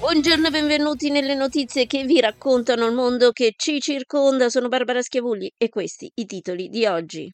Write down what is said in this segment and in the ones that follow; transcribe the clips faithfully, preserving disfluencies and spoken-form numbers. Buongiorno e benvenuti nelle notizie che vi raccontano il mondo che ci circonda. Sono Barbara Schiavulli e questi i titoli di oggi.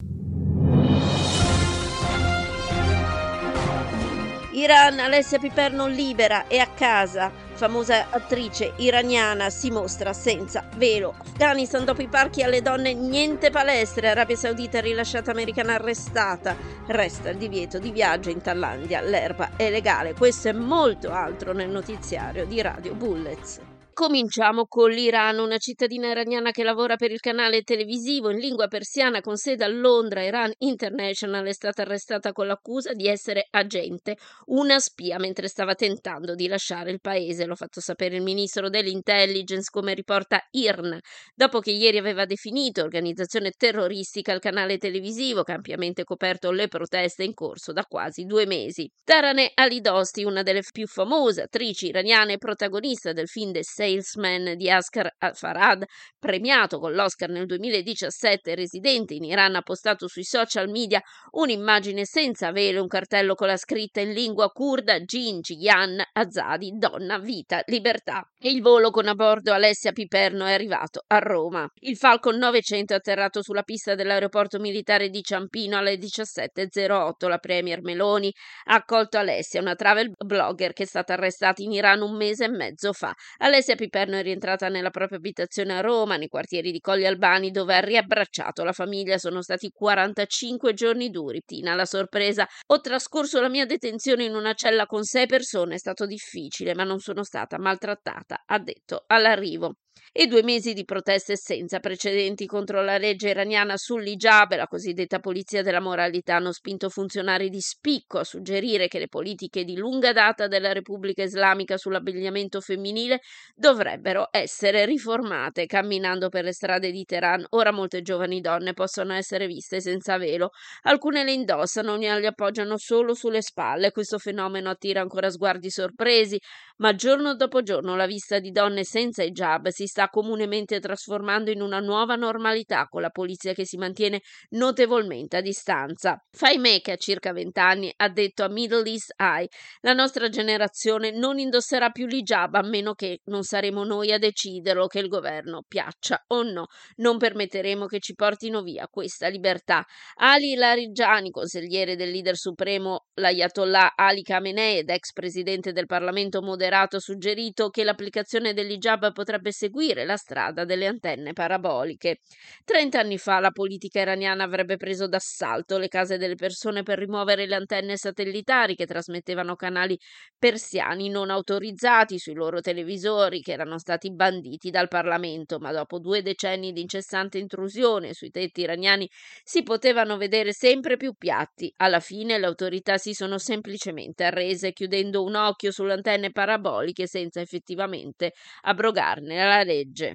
Iran, Alessia Piperno libera e a casa, famosa attrice iraniana si mostra senza velo. Afghanistan, dopo i parchi alle donne niente palestre, Arabia Saudita rilasciata americana arrestata, resta il divieto di viaggio in Thailandia, l'erba è legale. Questo e molto altro nel notiziario di Radio Bullets. Cominciamo con l'Iran, una cittadina iraniana che lavora per il canale televisivo in lingua persiana con sede a Londra, Iran International, è stata arrestata con l'accusa di essere agente, una spia, mentre stava tentando di lasciare il paese. L'ha fatto sapere il ministro dell'intelligence, come riporta I R N A, dopo che ieri aveva definito organizzazione terroristica il canale televisivo che ha ampiamente coperto le proteste in corso da quasi due mesi. Tarane Ali Dosti, una delle più famose attrici iraniane e protagonista del film The Salesman di Askar Farad, premiato con l'Oscar nel duemiladiciassette, residente in Iran, ha postato sui social media un'immagine senza velo, un cartello con la scritta in lingua curda Jinjian Azadi, donna, vita, libertà. E il volo con a bordo Alessia Piperno è arrivato a Roma. Il Falcon novecento è atterrato sulla pista dell'aeroporto militare di Ciampino alle diciassette e zero otto. La Premier Meloni ha accolto Alessia, una travel blogger che è stata arrestata in Iran un mese e mezzo fa. Alessia Piperno è rientrata nella propria abitazione a Roma, nei quartieri di Colli Albani, dove ha riabbracciato la famiglia. Sono stati quarantacinque giorni duri. Tina, la sorpresa: ho trascorso la mia detenzione in una cella con sei persone, è stato difficile, ma non sono stata maltrattata, ha detto all'arrivo. E due mesi di proteste senza precedenti contro la legge iraniana sull'hijab, la cosiddetta polizia della moralità, hanno spinto funzionari di spicco a suggerire che le politiche di lunga data della Repubblica Islamica sull'abbigliamento femminile dovrebbero essere riformate. Camminando per le strade di Teheran, ora molte giovani donne possono essere viste senza velo. Alcune le indossano, ne li appoggiano solo sulle spalle. Questo fenomeno attira ancora sguardi sorpresi, ma giorno dopo giorno la vista di donne senza hijab si sta comunemente trasformando in una nuova normalità, con la polizia che si mantiene notevolmente a distanza. Faimeh, che ha circa venti anni, ha detto a Middle East Eye: la nostra generazione non indosserà più l'hijab a meno che non saremo noi a deciderlo, che il governo piaccia o no. Non permetteremo che ci portino via questa libertà. Ali Larigiani, consigliere del leader supremo l'Ayatollah Ali Khamenei ed ex presidente del Parlamento moderato, ha suggerito che l'applicazione dell'hijab potrebbe seguire la strada delle antenne paraboliche. trent'anni fa la politica iraniana avrebbe preso d'assalto le case delle persone per rimuovere le antenne satellitari che trasmettevano canali persiani non autorizzati sui loro televisori, che erano stati banditi dal Parlamento, ma dopo due decenni di incessante intrusione sui tetti iraniani si potevano vedere sempre più piatti. Alla fine le autorità si sono semplicemente arrese, chiudendo un occhio sulle antenne paraboliche senza effettivamente abrogarne la legge.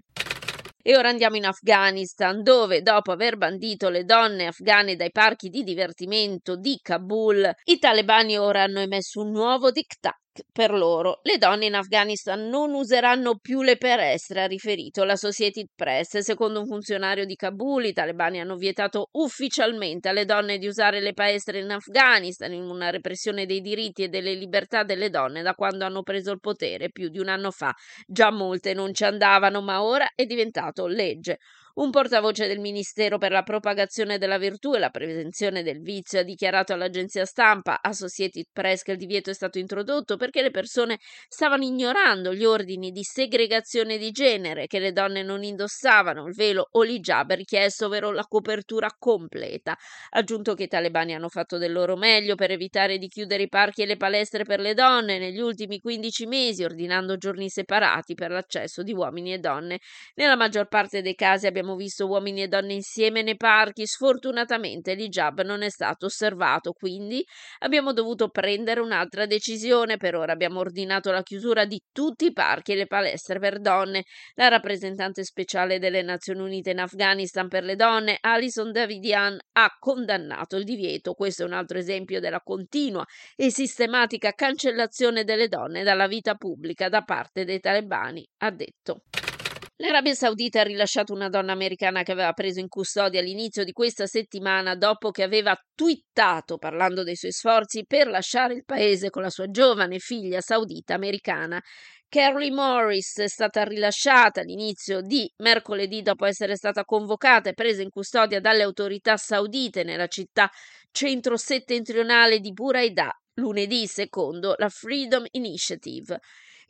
E ora andiamo in Afghanistan, dove dopo aver bandito le donne afghane dai parchi di divertimento di Kabul, i talebani ora hanno emesso un nuovo diktat per loro. Le donne in Afghanistan non useranno più le perestre, ha riferito la Associated Press. Secondo un funzionario di Kabul, i talebani hanno vietato ufficialmente alle donne di usare le palestre in Afghanistan, in una repressione dei diritti e delle libertà delle donne da quando hanno preso il potere più di un anno fa. Già molte non ci andavano, ma ora è diventato legge. Un portavoce del Ministero per la propagazione della virtù e la prevenzione del vizio ha dichiarato all'agenzia stampa Associated Press che il divieto è stato introdotto perché le persone stavano ignorando gli ordini di segregazione di genere, che le donne non indossavano il velo o l'hijab richiesto, ovvero la copertura completa. Ha aggiunto che i talebani hanno fatto del loro meglio per evitare di chiudere i parchi e le palestre per le donne negli ultimi quindici mesi, ordinando giorni separati per l'accesso di uomini e donne. Nella maggior parte dei casi abbiamo abbiamo visto uomini e donne insieme nei parchi. Sfortunatamente l'hijab non è stato osservato, quindi abbiamo dovuto prendere un'altra decisione. Per ora abbiamo ordinato la chiusura di tutti i parchi e le palestre per donne. La rappresentante speciale delle Nazioni Unite in Afghanistan per le donne, Alison Davidian, ha condannato il divieto. Questo è un altro esempio della continua e sistematica cancellazione delle donne dalla vita pubblica da parte dei talebani, ha detto. L'Arabia Saudita ha rilasciato una donna americana che aveva preso in custodia all'inizio di questa settimana dopo che aveva twittato parlando dei suoi sforzi per lasciare il paese con la sua giovane figlia saudita americana. Carly Morris è stata rilasciata all'inizio di mercoledì dopo essere stata convocata e presa in custodia dalle autorità saudite nella città centro-settentrionale di Buraida lunedì secondo la Freedom Initiative.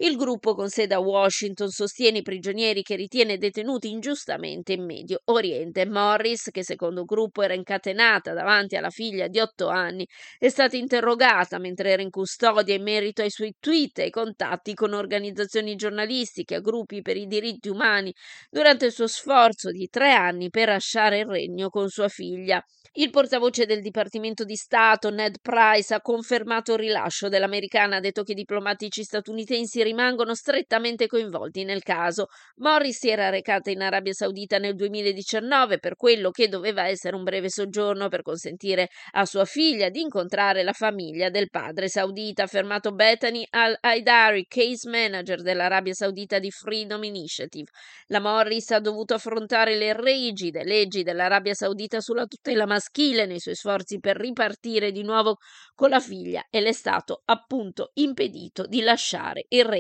Il gruppo con sede a Washington sostiene i prigionieri che ritiene detenuti ingiustamente in Medio Oriente. Morris, che secondo il gruppo era incatenata davanti alla figlia di otto anni, è stata interrogata mentre era in custodia in merito ai suoi tweet e ai contatti con organizzazioni giornalistiche e gruppi per i diritti umani durante il suo sforzo di tre anni per lasciare il regno con sua figlia. Il portavoce del Dipartimento di Stato, Ned Price, ha confermato il rilascio dell'americana, ha detto che i diplomatici statunitensi rimangono strettamente coinvolti nel caso. Morris si era recata in Arabia Saudita nel duemiladiciannove per quello che doveva essere un breve soggiorno per consentire a sua figlia di incontrare la famiglia del padre saudita, ha affermato Bethany al-Haidari, case manager dell'Arabia Saudita di Freedom Initiative. La Morris ha dovuto affrontare le rigide leggi dell'Arabia Saudita sulla tutela maschile nei suoi sforzi per ripartire di nuovo con la figlia e le è stato appunto impedito di lasciare il regno.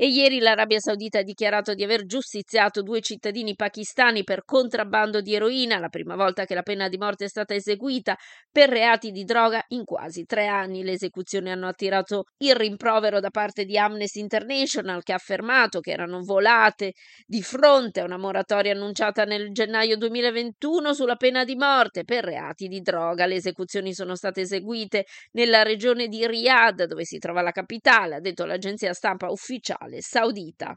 E ieri l'Arabia Saudita ha dichiarato di aver giustiziato due cittadini pakistani per contrabbando di eroina, la prima volta che la pena di morte è stata eseguita per reati di droga in quasi tre anni. Le esecuzioni hanno attirato il rimprovero da parte di Amnesty International, che ha affermato che erano volate di fronte a una moratoria annunciata nel gennaio duemilaventuno sulla pena di morte per reati di droga. Le esecuzioni sono state eseguite nella regione di Riyadh, dove si trova la capitale, ha detto l'agenzia stampa ufficiale saudita.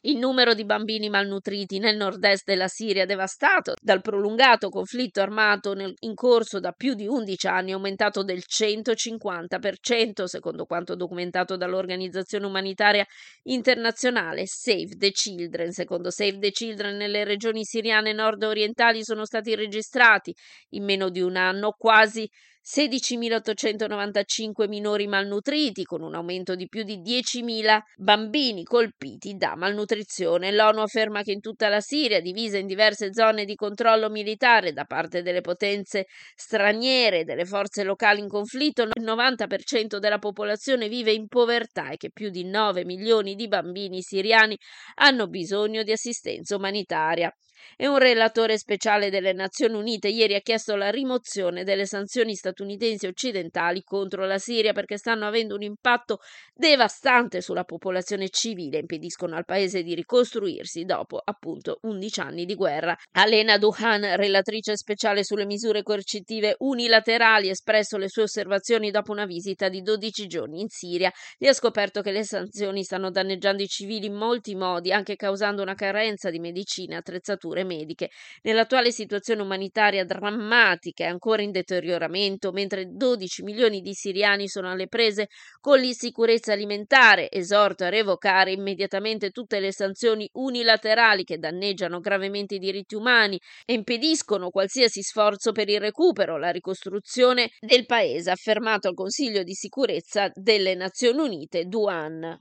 Il numero di bambini malnutriti nel nord-est della Siria, devastato dal prolungato conflitto armato nel, in corso da più di undici anni, è aumentato del centocinquanta per cento, secondo quanto documentato dall'organizzazione umanitaria internazionale Save the Children. Secondo Save the Children, nelle regioni siriane nord-orientali sono stati registrati in meno di un anno quasi sedicimilaottocentonovantacinque minori malnutriti, con un aumento di più di diecimila bambini colpiti da malnutrizione. L'ONU afferma che in tutta la Siria, divisa in diverse zone di controllo militare da parte delle potenze straniere e delle forze locali in conflitto, il novanta per cento della popolazione vive in povertà e che più di nove milioni di bambini siriani hanno bisogno di assistenza umanitaria. E un relatore speciale delle Nazioni Unite ieri ha chiesto la rimozione delle sanzioni statunitensi e occidentali contro la Siria perché stanno avendo un impatto devastante sulla popolazione civile e impediscono al paese di ricostruirsi dopo appunto undici anni di guerra. Alena Duhan, relatrice speciale sulle misure coercitive unilaterali, ha espresso le sue osservazioni dopo una visita di dodici giorni in Siria e ha scoperto che le sanzioni stanno danneggiando i civili in molti modi, anche causando una carenza di medicina e attrezzatura mediche. Nell'attuale situazione umanitaria drammatica e ancora in deterioramento, mentre dodici milioni di siriani sono alle prese con l'insicurezza alimentare, esorto a revocare immediatamente tutte le sanzioni unilaterali che danneggiano gravemente i diritti umani e impediscono qualsiasi sforzo per il recupero, la ricostruzione del paese, affermato al Consiglio di sicurezza delle Nazioni Unite Duan.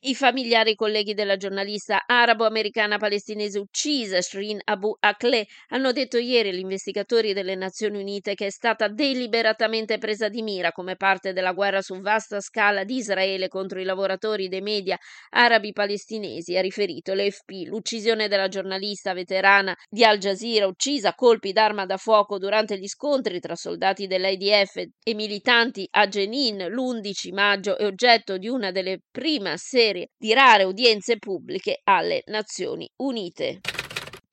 I familiari e colleghi della giornalista arabo-americana palestinese uccisa Shireen Abu Akleh hanno detto ieri agli investigatori delle Nazioni Unite che è stata deliberatamente presa di mira come parte della guerra su vasta scala di Israele contro i lavoratori dei media arabi palestinesi, ha riferito l'A F P. L'uccisione della giornalista veterana di Al Jazeera, uccisa a colpi d'arma da fuoco durante gli scontri tra soldati dell'A I D F e militanti a Jenin l'undici maggio, è oggetto di una delle prime serie di rare udienze pubbliche alle Nazioni Unite.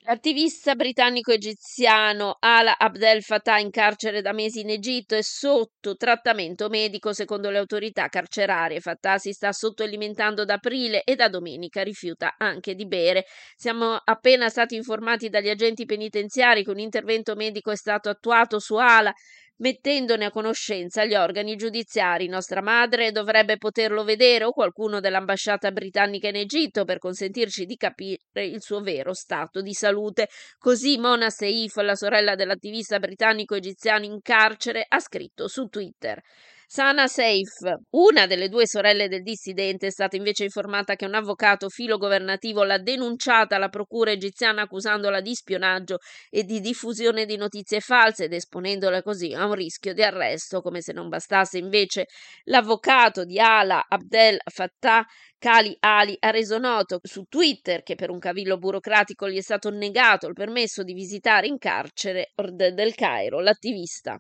L'attivista britannico-egiziano Alaa Abdel Fattah, in carcere da mesi in Egitto, è sotto trattamento medico secondo le autorità carcerarie. Fattah si sta sottoalimentando da aprile e da domenica rifiuta anche di bere. Siamo appena stati informati dagli agenti penitenziari che un intervento medico è stato attuato su Alaa, mettendone a conoscenza gli organi giudiziari. Nostra madre dovrebbe poterlo vedere, o qualcuno dell'ambasciata britannica in Egitto, per consentirci di capire il suo vero stato di salute. Così Mona Seif, la sorella dell'attivista britannico-egiziano in carcere, ha scritto su Twitter. Sana Seif, una delle due sorelle del dissidente, è stata invece informata che un avvocato filogovernativo l'ha denunciata alla procura egiziana accusandola di spionaggio e di diffusione di notizie false ed esponendola così a un rischio di arresto. Come se non bastasse, invece, l'avvocato di Alaa Abdel Fattah, Kali Ali, ha reso noto su Twitter che per un cavillo burocratico gli è stato negato il permesso di visitare in carcere del Cairo l'attivista.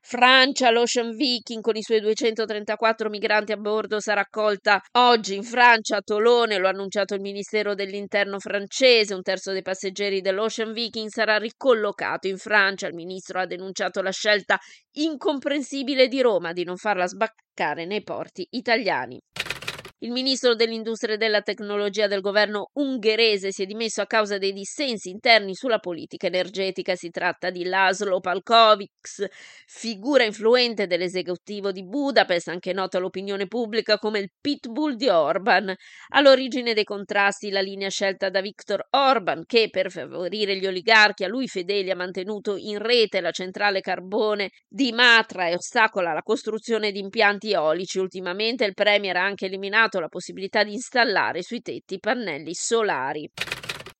Francia, l'Ocean Viking con i suoi duecentotrentaquattro migranti a bordo sarà accolta oggi in Francia, a Tolone, lo ha annunciato il Ministero dell'Interno francese. Un terzo dei passeggeri dell'Ocean Viking sarà ricollocato in Francia. Il ministro ha denunciato la scelta incomprensibile di Roma di non farla sbarcare nei porti italiani. Il ministro dell'Industria e della Tecnologia del governo ungherese si è dimesso a causa dei dissensi interni sulla politica energetica. Si tratta di Laszlo Palkovic, figura influente dell'esecutivo di Budapest, anche nota all'opinione pubblica come il pitbull di Orban. All'origine dei contrasti la linea scelta da Viktor Orban, che per favorire gli oligarchi a lui fedeli ha mantenuto in rete la centrale carbone di Matra e ostacola la costruzione di impianti eolici. Ultimamente il premier ha anche eliminato la possibilità di installare sui tetti pannelli solari.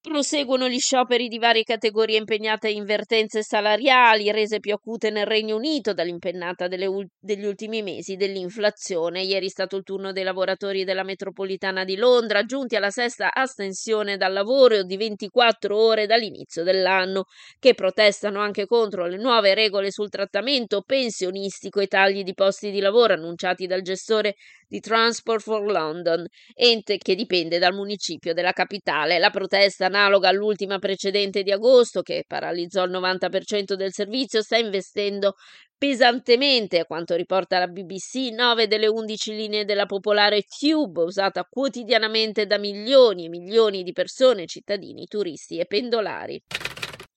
Proseguono gli scioperi di varie categorie impegnate in vertenze salariali, rese più acute nel Regno Unito dall'impennata delle ul- degli ultimi mesi dell'inflazione. Ieri è stato il turno dei lavoratori della metropolitana di Londra, giunti alla sesta astensione dal lavoro di ventiquattro ore dall'inizio dell'anno, che protestano anche contro le nuove regole sul trattamento pensionistico e tagli di posti di lavoro annunciati dal gestore di Transport for London, ente che dipende dal municipio della capitale. La protesta, analoga all'ultima precedente di agosto, che paralizzò il novanta per cento del servizio, sta investendo pesantemente, a quanto riporta la B B C, nove delle undici linee della popolare Tube, usata quotidianamente da milioni e milioni di persone, cittadini, turisti e pendolari.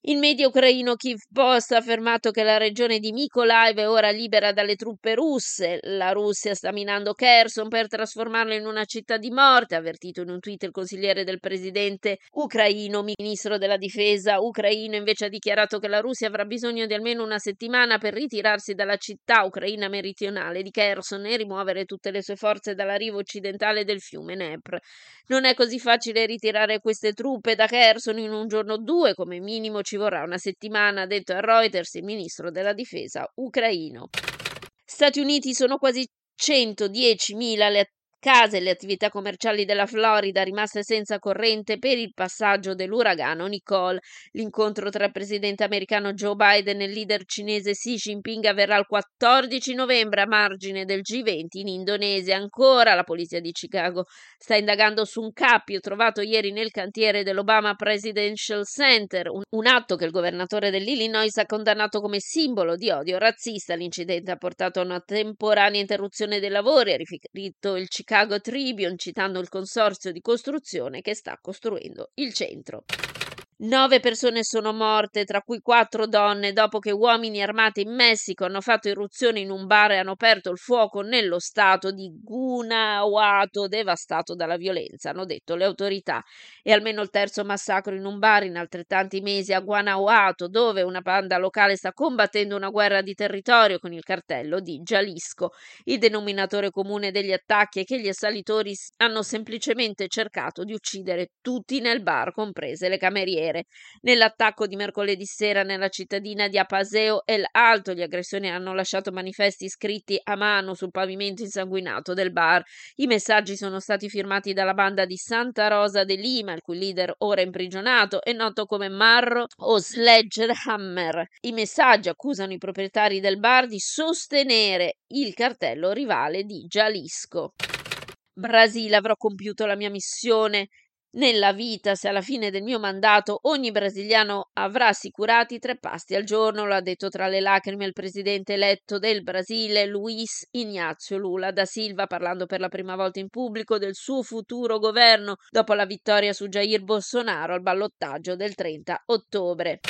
Il media ucraino Kyiv Post ha affermato che la regione di Mykolaiv è ora libera dalle truppe russe. La Russia sta minando Kherson per trasformarla in una città di morte, ha avvertito in un tweet il consigliere del presidente ucraino. Ministro della difesa ucraino invece ha dichiarato che la Russia avrà bisogno di almeno una settimana per ritirarsi dalla città ucraina meridionale di Kherson e rimuovere tutte le sue forze dall'arrivo occidentale del fiume Dnepr. Non è così facile ritirare queste truppe da Kherson in un giorno o due, come minimo ci vorrà una settimana, ha detto a Reuters il ministro della difesa ucraino. Stati Uniti: sono quasi centodiecimila le case e le attività commerciali della Florida rimaste senza corrente per il passaggio dell'uragano Nicole. L'incontro tra il presidente americano Joe Biden e il leader cinese Xi Jinping avverrà il quattordici novembre a margine del G venti in Indonesia. Ancora, la polizia di Chicago sta indagando su un cappio trovato ieri nel cantiere dell'Obama Presidential Center, un, un atto che il governatore dell'Illinois ha condannato come simbolo di odio razzista. L'incidente ha portato a una temporanea interruzione dei lavori, ha riferito il Chicago Chicago Tribune, citando il consorzio di costruzione che sta costruendo il centro. Nove persone sono morte, tra cui quattro donne, dopo che uomini armati in Messico hanno fatto irruzione in un bar e hanno aperto il fuoco nello stato di Guanajuato, devastato dalla violenza, hanno detto le autorità. E almeno il terzo massacro in un bar in altrettanti mesi a Guanajuato, dove una banda locale sta combattendo una guerra di territorio con il cartello di Jalisco. Il denominatore comune degli attacchi è che gli assalitori hanno semplicemente cercato di uccidere tutti nel bar, comprese le cameriere. Nell'attacco di mercoledì sera nella cittadina di Apaseo El Alto, gli aggressori hanno lasciato manifesti scritti a mano sul pavimento insanguinato del bar. I messaggi sono stati firmati dalla banda di Santa Rosa de Lima, il cui leader, ora imprigionato, è noto come Marro o Sledgehammer. I messaggi accusano i proprietari del bar di sostenere il cartello rivale di Jalisco. Brasile: avrò compiuto la mia missione nella vita se alla fine del mio mandato ogni brasiliano avrà assicurati tre pasti al giorno, lo ha detto tra le lacrime il presidente eletto del Brasile Luiz Inácio Lula da Silva, parlando per la prima volta in pubblico del suo futuro governo dopo la vittoria su Jair Bolsonaro al ballottaggio del trenta ottobre.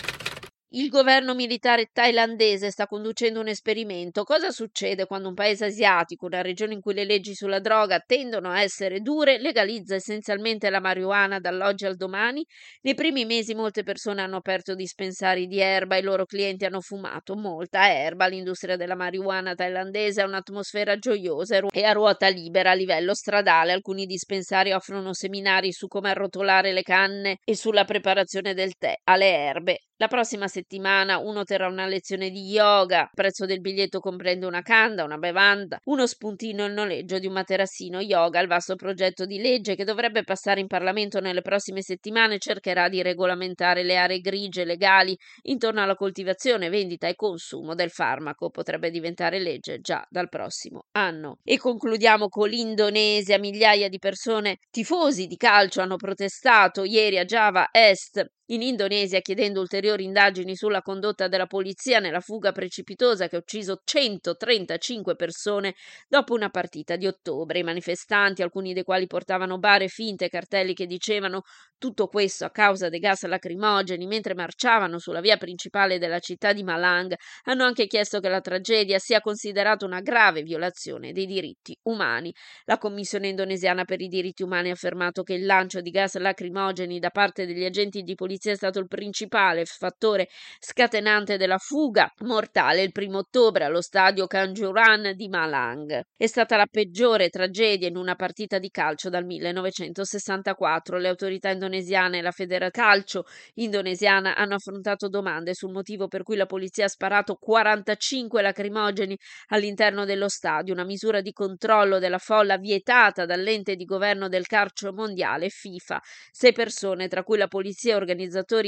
Il governo militare thailandese sta conducendo un esperimento. Cosa succede quando un paese asiatico, una regione in cui le leggi sulla droga tendono a essere dure, legalizza essenzialmente la marijuana dall'oggi al domani? Nei primi mesi molte persone hanno aperto dispensari di erba, i loro clienti hanno fumato molta erba. L'industria della marijuana thailandese ha un'atmosfera gioiosa e a ruota libera a livello stradale. Alcuni dispensari offrono seminari su come arrotolare le canne e sulla preparazione del tè alle erbe. La prossima settimana uno terrà una lezione di yoga, il prezzo del biglietto comprende una canna, una bevanda, uno spuntino e il noleggio di un materassino yoga. Il vasto progetto di legge che dovrebbe passare in Parlamento nelle prossime settimane cercherà di regolamentare le aree grigie legali intorno alla coltivazione, vendita e consumo del farmaco. Potrebbe diventare legge già dal prossimo anno. E concludiamo con l'Indonesia. Migliaia di persone, tifosi di calcio, hanno protestato ieri a Java Est in Indonesia chiedendo ulteriori indagini sulla condotta della polizia nella fuga precipitosa che ha ucciso centotrentacinque persone dopo una partita di ottobre. I manifestanti, alcuni dei quali portavano bare finte e cartelli che dicevano tutto questo a causa dei gas lacrimogeni, mentre marciavano sulla via principale della città di Malang, hanno anche chiesto che la tragedia sia considerata una grave violazione dei diritti umani. La Commissione indonesiana per i diritti umani ha affermato che il lancio di gas lacrimogeni da parte degli agenti di polizia è stato il principale fattore scatenante della fuga mortale il primo ottobre allo stadio Kanjuruhan di Malang. È stata la peggiore tragedia in una partita di calcio dal millenovecentosessantaquattro. Le autorità indonesiane e la Federcalcio indonesiana hanno affrontato domande sul motivo per cui la polizia ha sparato quarantacinque lacrimogeni all'interno dello stadio, una misura di controllo della folla vietata dall'ente di governo del calcio mondiale FIFA. Sei persone, tra cui la polizia e organizzatori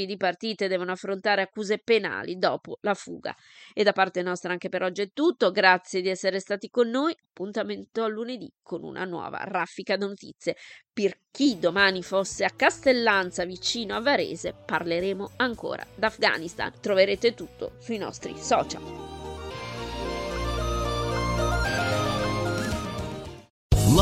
di partite, devono affrontare accuse penali dopo la fuga. E da parte nostra anche per oggi è tutto, grazie di essere stati con noi, appuntamento a lunedì con una nuova raffica di notizie. Per chi domani fosse a Castellanza vicino a Varese parleremo ancora d'Afghanistan, troverete tutto sui nostri social.